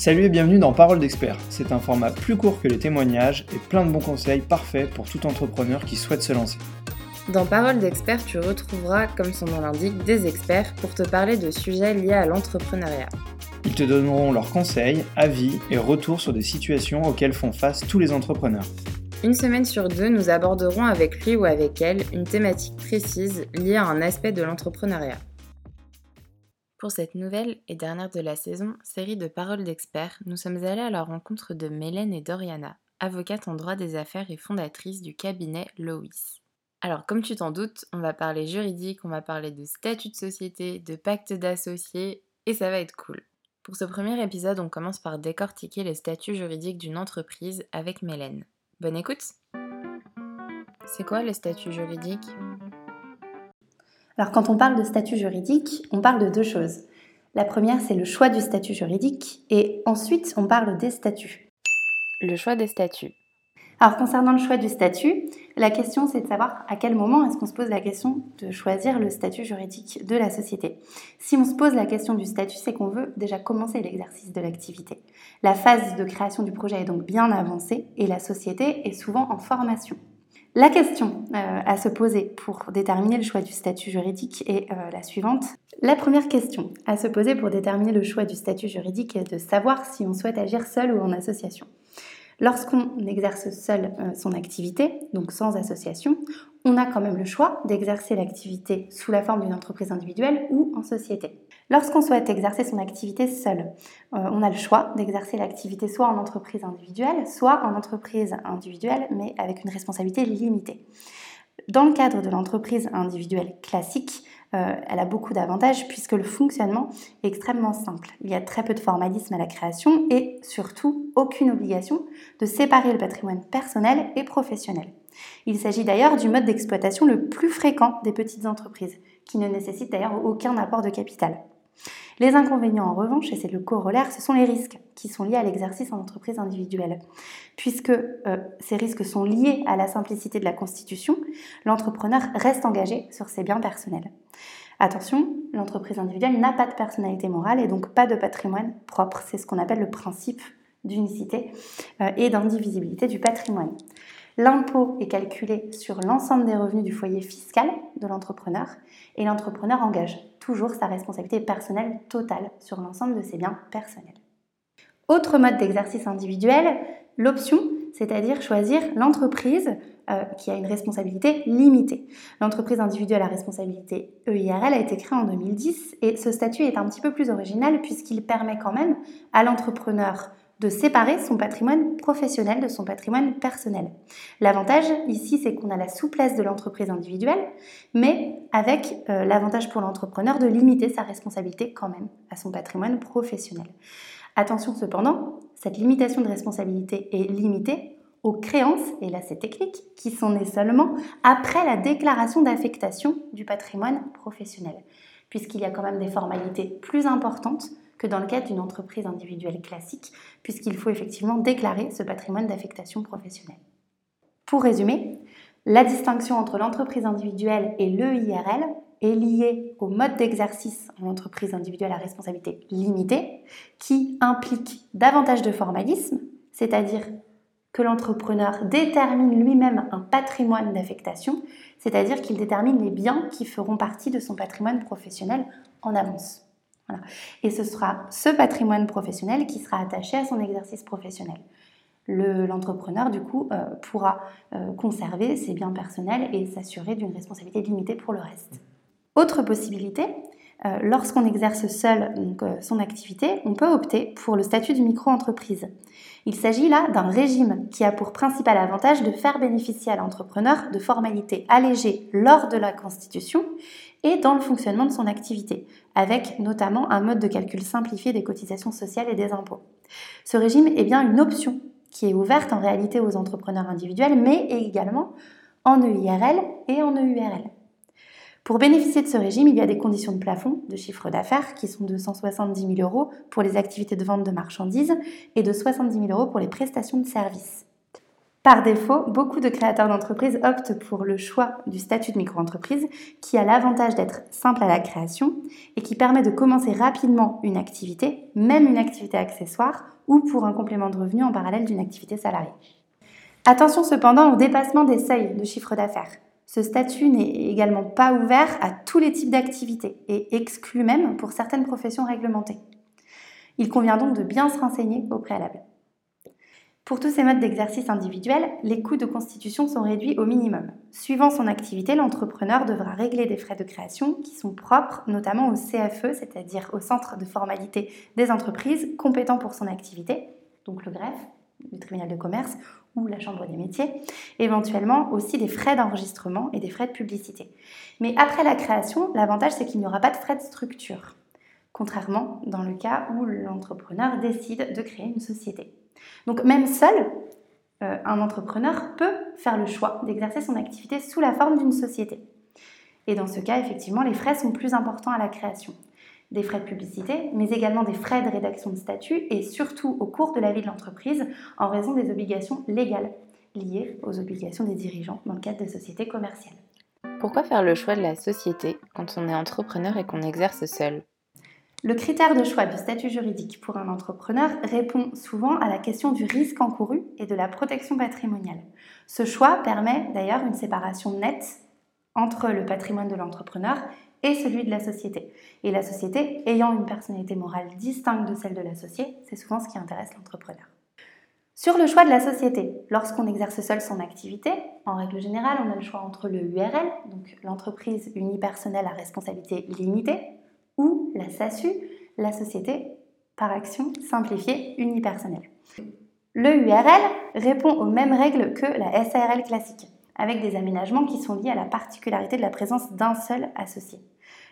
Salut et bienvenue dans Parole d'experts. C'est un format plus court que les témoignages et plein de bons conseils parfaits pour tout entrepreneur qui souhaite se lancer. Dans Parole d'experts, tu retrouveras, comme son nom l'indique, des experts pour te parler de sujets liés à l'entrepreneuriat. Ils te donneront leurs conseils, avis et retours sur des situations auxquelles font face tous les entrepreneurs. Une semaine sur deux, nous aborderons avec lui ou avec elle une thématique précise liée à un aspect de l'entrepreneuriat. Pour cette nouvelle et dernière de la saison, série de Paroles d'experts, nous sommes allés à la rencontre de Hélène et Doriana, avocates en droit des affaires et fondatrices du cabinet Loïs. Alors comme tu t'en doutes, on va parler juridique, on va parler de statut de société, de pacte d'associés, et ça va être cool. Pour ce premier épisode, on commence par décortiquer les statuts juridiques d'une entreprise avec Hélène. Bonne écoute. C'est quoi les statuts juridiques ? Alors quand on parle de statut juridique, on parle de deux choses. La première, c'est le choix du statut juridique et ensuite, on parle des statuts. Le choix des statuts. Alors concernant le choix du statut, la question c'est de savoir à quel moment est-ce qu'on se pose la question de choisir le statut juridique de la société. Si on se pose la question du statut, c'est qu'on veut déjà commencer l'exercice de l'activité. La phase de création du projet est donc bien avancée et la société est souvent en formation. La question à se poser pour déterminer le choix du statut juridique est la suivante. La première question à se poser pour déterminer le choix du statut juridique est de savoir si on souhaite agir seul ou en association. Lorsqu'on exerce seul son activité, donc sans association, on a quand même le choix d'exercer l'activité sous la forme d'une entreprise individuelle ou en société. Lorsqu'on souhaite exercer son activité seul, on a le choix d'exercer l'activité soit en entreprise individuelle, mais avec une responsabilité limitée. Dans le cadre de l'entreprise individuelle classique, elle a beaucoup d'avantages puisque le fonctionnement est extrêmement simple. Il y a très peu de formalisme à la création et surtout aucune obligation de séparer le patrimoine personnel et professionnel. Il s'agit d'ailleurs du mode d'exploitation le plus fréquent des petites entreprises, qui ne nécessite d'ailleurs aucun apport de capital. Les inconvénients en revanche, et c'est le corollaire, ce sont les risques qui sont liés à l'exercice en entreprise individuelle. Puisque ces risques sont liés à la simplicité de la constitution, l'entrepreneur reste engagé sur ses biens personnels. Attention, l'entreprise individuelle n'a pas de personnalité morale et donc pas de patrimoine propre. C'est ce qu'on appelle le principe d'unicité et d'indivisibilité du patrimoine. L'impôt est calculé sur l'ensemble des revenus du foyer fiscal de l'entrepreneur et l'entrepreneur engage toujours sa responsabilité personnelle totale sur l'ensemble de ses biens personnels. Autre mode d'exercice individuel, l'option, c'est-à-dire choisir l'entreprise qui a une responsabilité limitée. L'entreprise individuelle à responsabilité EIRL a été créée en 2010 et ce statut est un petit peu plus original puisqu'il permet quand même à l'entrepreneur de séparer son patrimoine professionnel de son patrimoine personnel. L'avantage ici, c'est qu'on a la souplesse de l'entreprise individuelle, mais avec l'avantage pour l'entrepreneur de limiter sa responsabilité quand même à son patrimoine professionnel. Attention cependant, cette limitation de responsabilité est limitée aux créances, et là c'est technique, qui sont nées seulement après la déclaration d'affectation du patrimoine professionnel, puisqu'il y a quand même des formalités plus importantes que dans le cadre d'une entreprise individuelle classique, puisqu'il faut effectivement déclarer ce patrimoine d'affectation professionnelle. Pour résumer, la distinction entre l'entreprise individuelle et l'EIRL est liée au mode d'exercice en entreprise individuelle à responsabilité limitée, qui implique davantage de formalisme, c'est-à-dire que l'entrepreneur détermine lui-même un patrimoine d'affectation, c'est-à-dire qu'il détermine les biens qui feront partie de son patrimoine professionnel en avance. Voilà. Et ce sera ce patrimoine professionnel qui sera attaché à son exercice professionnel. L'entrepreneur, du coup, pourra conserver ses biens personnels et s'assurer d'une responsabilité limitée pour le reste. Autre possibilité, lorsqu'on exerce seul son activité, on peut opter pour le statut de micro-entreprise. Il s'agit là d'un régime qui a pour principal avantage de faire bénéficier à l'entrepreneur de formalités allégées lors de la constitution et dans le fonctionnement de son activité, avec notamment un mode de calcul simplifié des cotisations sociales et des impôts. Ce régime est bien une option qui est ouverte en réalité aux entrepreneurs individuels, mais également en EIRL et en EURL. Pour bénéficier de ce régime, il y a des conditions de plafond de chiffre d'affaires qui sont de 170 000 euros pour les activités de vente de marchandises et de 70 000 euros pour les prestations de services. Par défaut, beaucoup de créateurs d'entreprises optent pour le choix du statut de micro-entreprise qui a l'avantage d'être simple à la création et qui permet de commencer rapidement une activité, même une activité accessoire ou pour un complément de revenu en parallèle d'une activité salariée. Attention cependant au dépassement des seuils de chiffre d'affaires. Ce statut n'est également pas ouvert à tous les types d'activités et exclut même pour certaines professions réglementées. Il convient donc de bien se renseigner au préalable. Pour tous ces modes d'exercice individuels, les coûts de constitution sont réduits au minimum. Suivant son activité, l'entrepreneur devra régler des frais de création qui sont propres notamment au CFE, c'est-à-dire au centre de formalité des entreprises compétent pour son activité, donc le greffe, le tribunal de commerce ou la chambre des métiers, éventuellement aussi des frais d'enregistrement et des frais de publicité. Mais après la création, l'avantage c'est qu'il n'y aura pas de frais de structure, contrairement dans le cas où l'entrepreneur décide de créer une société. Donc même seul, un entrepreneur peut faire le choix d'exercer son activité sous la forme d'une société. Et dans ce cas, effectivement, les frais sont plus importants à la création. Des frais de publicité, mais également des frais de rédaction de statut et surtout au cours de la vie de l'entreprise en raison des obligations légales liées aux obligations des dirigeants dans le cadre de sociétés commerciales. Pourquoi faire le choix de la société quand on est entrepreneur et qu'on exerce seul ? Le critère de choix du statut juridique pour un entrepreneur répond souvent à la question du risque encouru et de la protection patrimoniale. Ce choix permet d'ailleurs une séparation nette entre le patrimoine de l'entrepreneur et celui de la société. Et la société ayant une personnalité morale distincte de celle de l'associé, c'est souvent ce qui intéresse l'entrepreneur. Sur le choix de la société, lorsqu'on exerce seul son activité, en règle générale, on a le choix entre le EURL, donc l'entreprise unipersonnelle à responsabilité limitée, ou la SASU, la société par action simplifiée unipersonnelle. Le EURL répond aux mêmes règles que la SARL classique, avec des aménagements qui sont liés à la particularité de la présence d'un seul associé.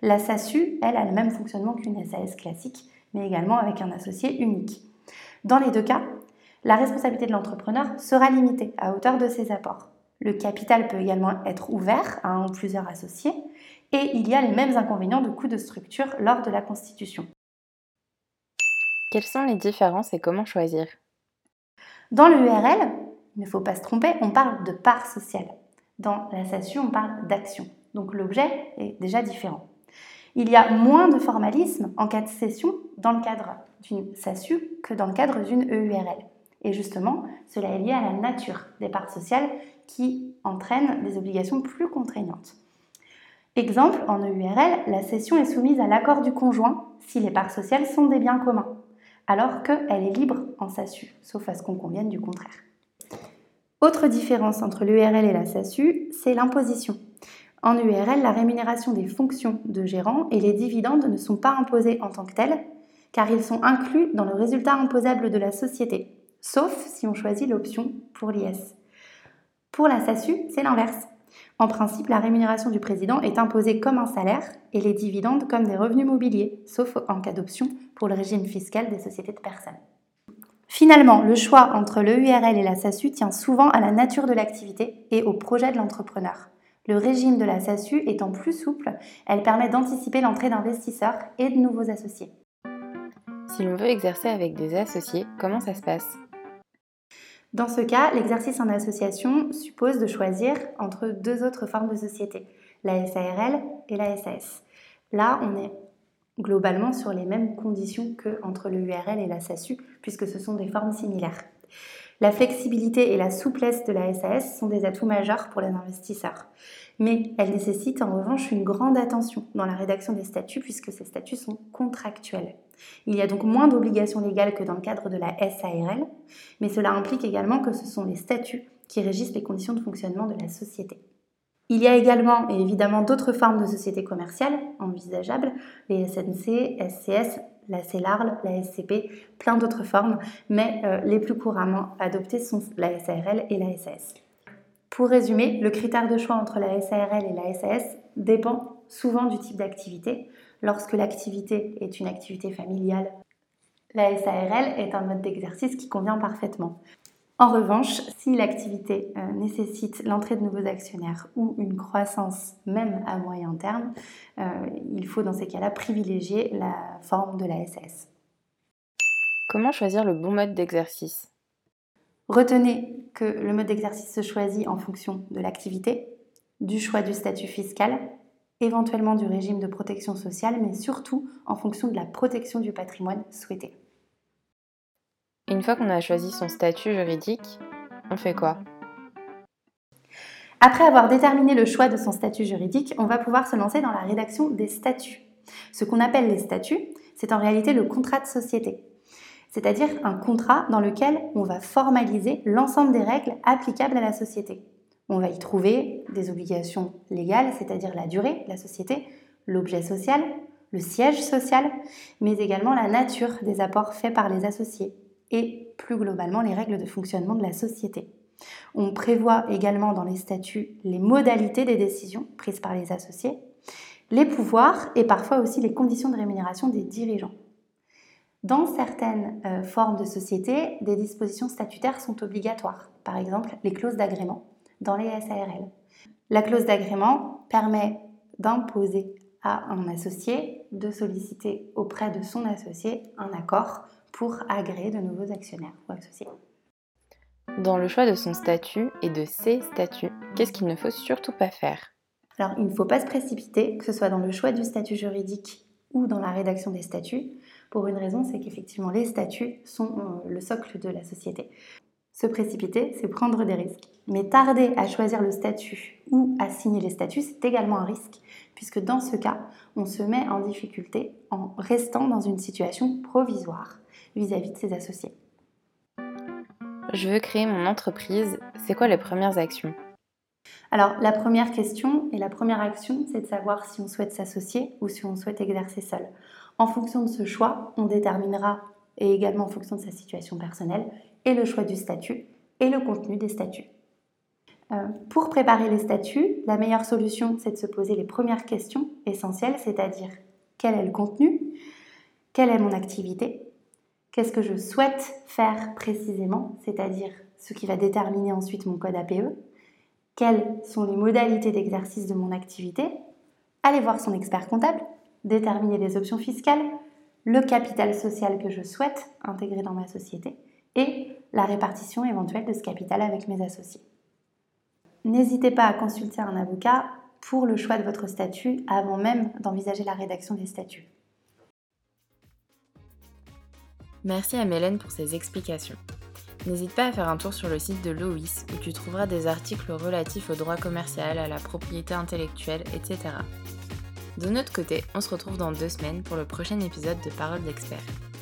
La SASU, elle, a le même fonctionnement qu'une SAS classique, mais également avec un associé unique. Dans les deux cas, la responsabilité de l'entrepreneur sera limitée à hauteur de ses apports. Le capital peut également être ouvert à un ou plusieurs associés et il y a les mêmes inconvénients de coûts de structure lors de la constitution. Quelles sont les différences et comment choisir ? Dans le EURL, il ne faut pas se tromper, on parle de part sociale. Dans la SASU, on parle d'action. Donc l'objet est déjà différent. Il y a moins de formalisme en cas de cession dans le cadre d'une SASU que dans le cadre d'une EURL. Et justement, cela est lié à la nature des parts sociales qui entraînent des obligations plus contraignantes. Exemple, en EURL, la cession est soumise à l'accord du conjoint si les parts sociales sont des biens communs, alors qu'elle est libre en SASU, sauf à ce qu'on convienne du contraire. Autre différence entre l'EURL et la SASU, c'est l'imposition. En EURL, la rémunération des fonctions de gérant et les dividendes ne sont pas imposés en tant que tels, car ils sont inclus dans le résultat imposable de la société, sauf si on choisit l'option pour l'IS. Pour la SASU, c'est l'inverse. En principe, la rémunération du président est imposée comme un salaire et les dividendes comme des revenus mobiliers, sauf en cas d'option pour le régime fiscal des sociétés de personnes. Finalement, le choix entre le EURL et la SASU tient souvent à la nature de l'activité et au projet de l'entrepreneur. Le régime de la SASU étant plus souple, elle permet d'anticiper l'entrée d'investisseurs et de nouveaux associés. Si l'on veut exercer avec des associés, comment ça se passe ? Dans ce cas, l'exercice en association suppose de choisir entre deux autres formes de société, la SARL et la SAS. Là, on est globalement sur les mêmes conditions qu'entre le EURL et la SASU, puisque ce sont des formes similaires. La flexibilité et la souplesse de la SAS sont des atouts majeurs pour les investisseurs. Mais elle nécessite en revanche une grande attention dans la rédaction des statuts, puisque ces statuts sont contractuels. Il y a donc moins d'obligations légales que dans le cadre de la SARL, mais cela implique également que ce sont les statuts qui régissent les conditions de fonctionnement de la société. Il y a également et évidemment d'autres formes de sociétés commerciales envisageables, les SNC, SCS, la SARL, la SCP, plein d'autres formes, mais les plus couramment adoptées sont la SARL et la SAS. Pour résumer, le critère de choix entre la SARL et la SAS dépend souvent du type d'activité. Lorsque l'activité est une activité familiale, la SARL est un mode d'exercice qui convient parfaitement. En revanche, si l'activité nécessite l'entrée de nouveaux actionnaires ou une croissance même à moyen terme, il faut dans ces cas-là privilégier la forme de la SAS. Comment choisir le bon mode d'exercice ? Retenez que le mode d'exercice se choisit en fonction de l'activité, du choix du statut fiscal, éventuellement du régime de protection sociale, mais surtout en fonction de la protection du patrimoine souhaité. Une fois qu'on a choisi son statut juridique, on fait quoi ? Après avoir déterminé le choix de son statut juridique, on va pouvoir se lancer dans la rédaction des statuts. Ce qu'on appelle les statuts, c'est en réalité le contrat de société, c'est-à-dire un contrat dans lequel on va formaliser l'ensemble des règles applicables à la société. On va y trouver des obligations légales, c'est-à-dire la durée de la société, l'objet social, le siège social, mais également la nature des apports faits par les associés et plus globalement les règles de fonctionnement de la société. On prévoit également dans les statuts les modalités des décisions prises par les associés, les pouvoirs et parfois aussi les conditions de rémunération des dirigeants. Dans certaines formes de société, des dispositions statutaires sont obligatoires, par exemple les clauses d'agrément dans les SARL. La clause d'agrément permet d'imposer à un associé de solliciter auprès de son associé un accord pour agréer de nouveaux actionnaires ou associés. Dans le choix de son statut et de ses statuts, qu'est-ce qu'il ne faut surtout pas faire ? Alors, il ne faut pas se précipiter, que ce soit dans le choix du statut juridique ou dans la rédaction des statuts, pour une raison, c'est qu'effectivement les statuts sont le socle de la société. Se précipiter, c'est prendre des risques. Mais tarder à choisir le statut ou à signer les statuts, c'est également un risque, puisque dans ce cas, on se met en difficulté en restant dans une situation provisoire vis-à-vis de ses associés. Je veux créer mon entreprise, c'est quoi les premières actions ? Alors, la première question et la première action, c'est de savoir si on souhaite s'associer ou si on souhaite exercer seul. En fonction de ce choix, on déterminera, et également en fonction de sa situation personnelle, et le choix du statut et le contenu des statuts. Pour préparer les statuts, la meilleure solution, c'est de se poser les premières questions essentielles, c'est-à-dire quel est le contenu, quelle est mon activité, qu'est-ce que je souhaite faire précisément, c'est-à-dire ce qui va déterminer ensuite mon code APE, quelles sont les modalités d'exercice de mon activité, aller voir son expert comptable, déterminer les options fiscales, le capital social que je souhaite intégrer dans ma société et la répartition éventuelle de ce capital avec mes associés. N'hésitez pas à consulter un avocat pour le choix de votre statut avant même d'envisager la rédaction des statuts. Merci à Hélène pour ses explications. N'hésite pas à faire un tour sur le site de Loïs où tu trouveras des articles relatifs au droit commercial, à la propriété intellectuelle, etc. De notre côté, on se retrouve dans 2 semaines pour le prochain épisode de Parole d'experts.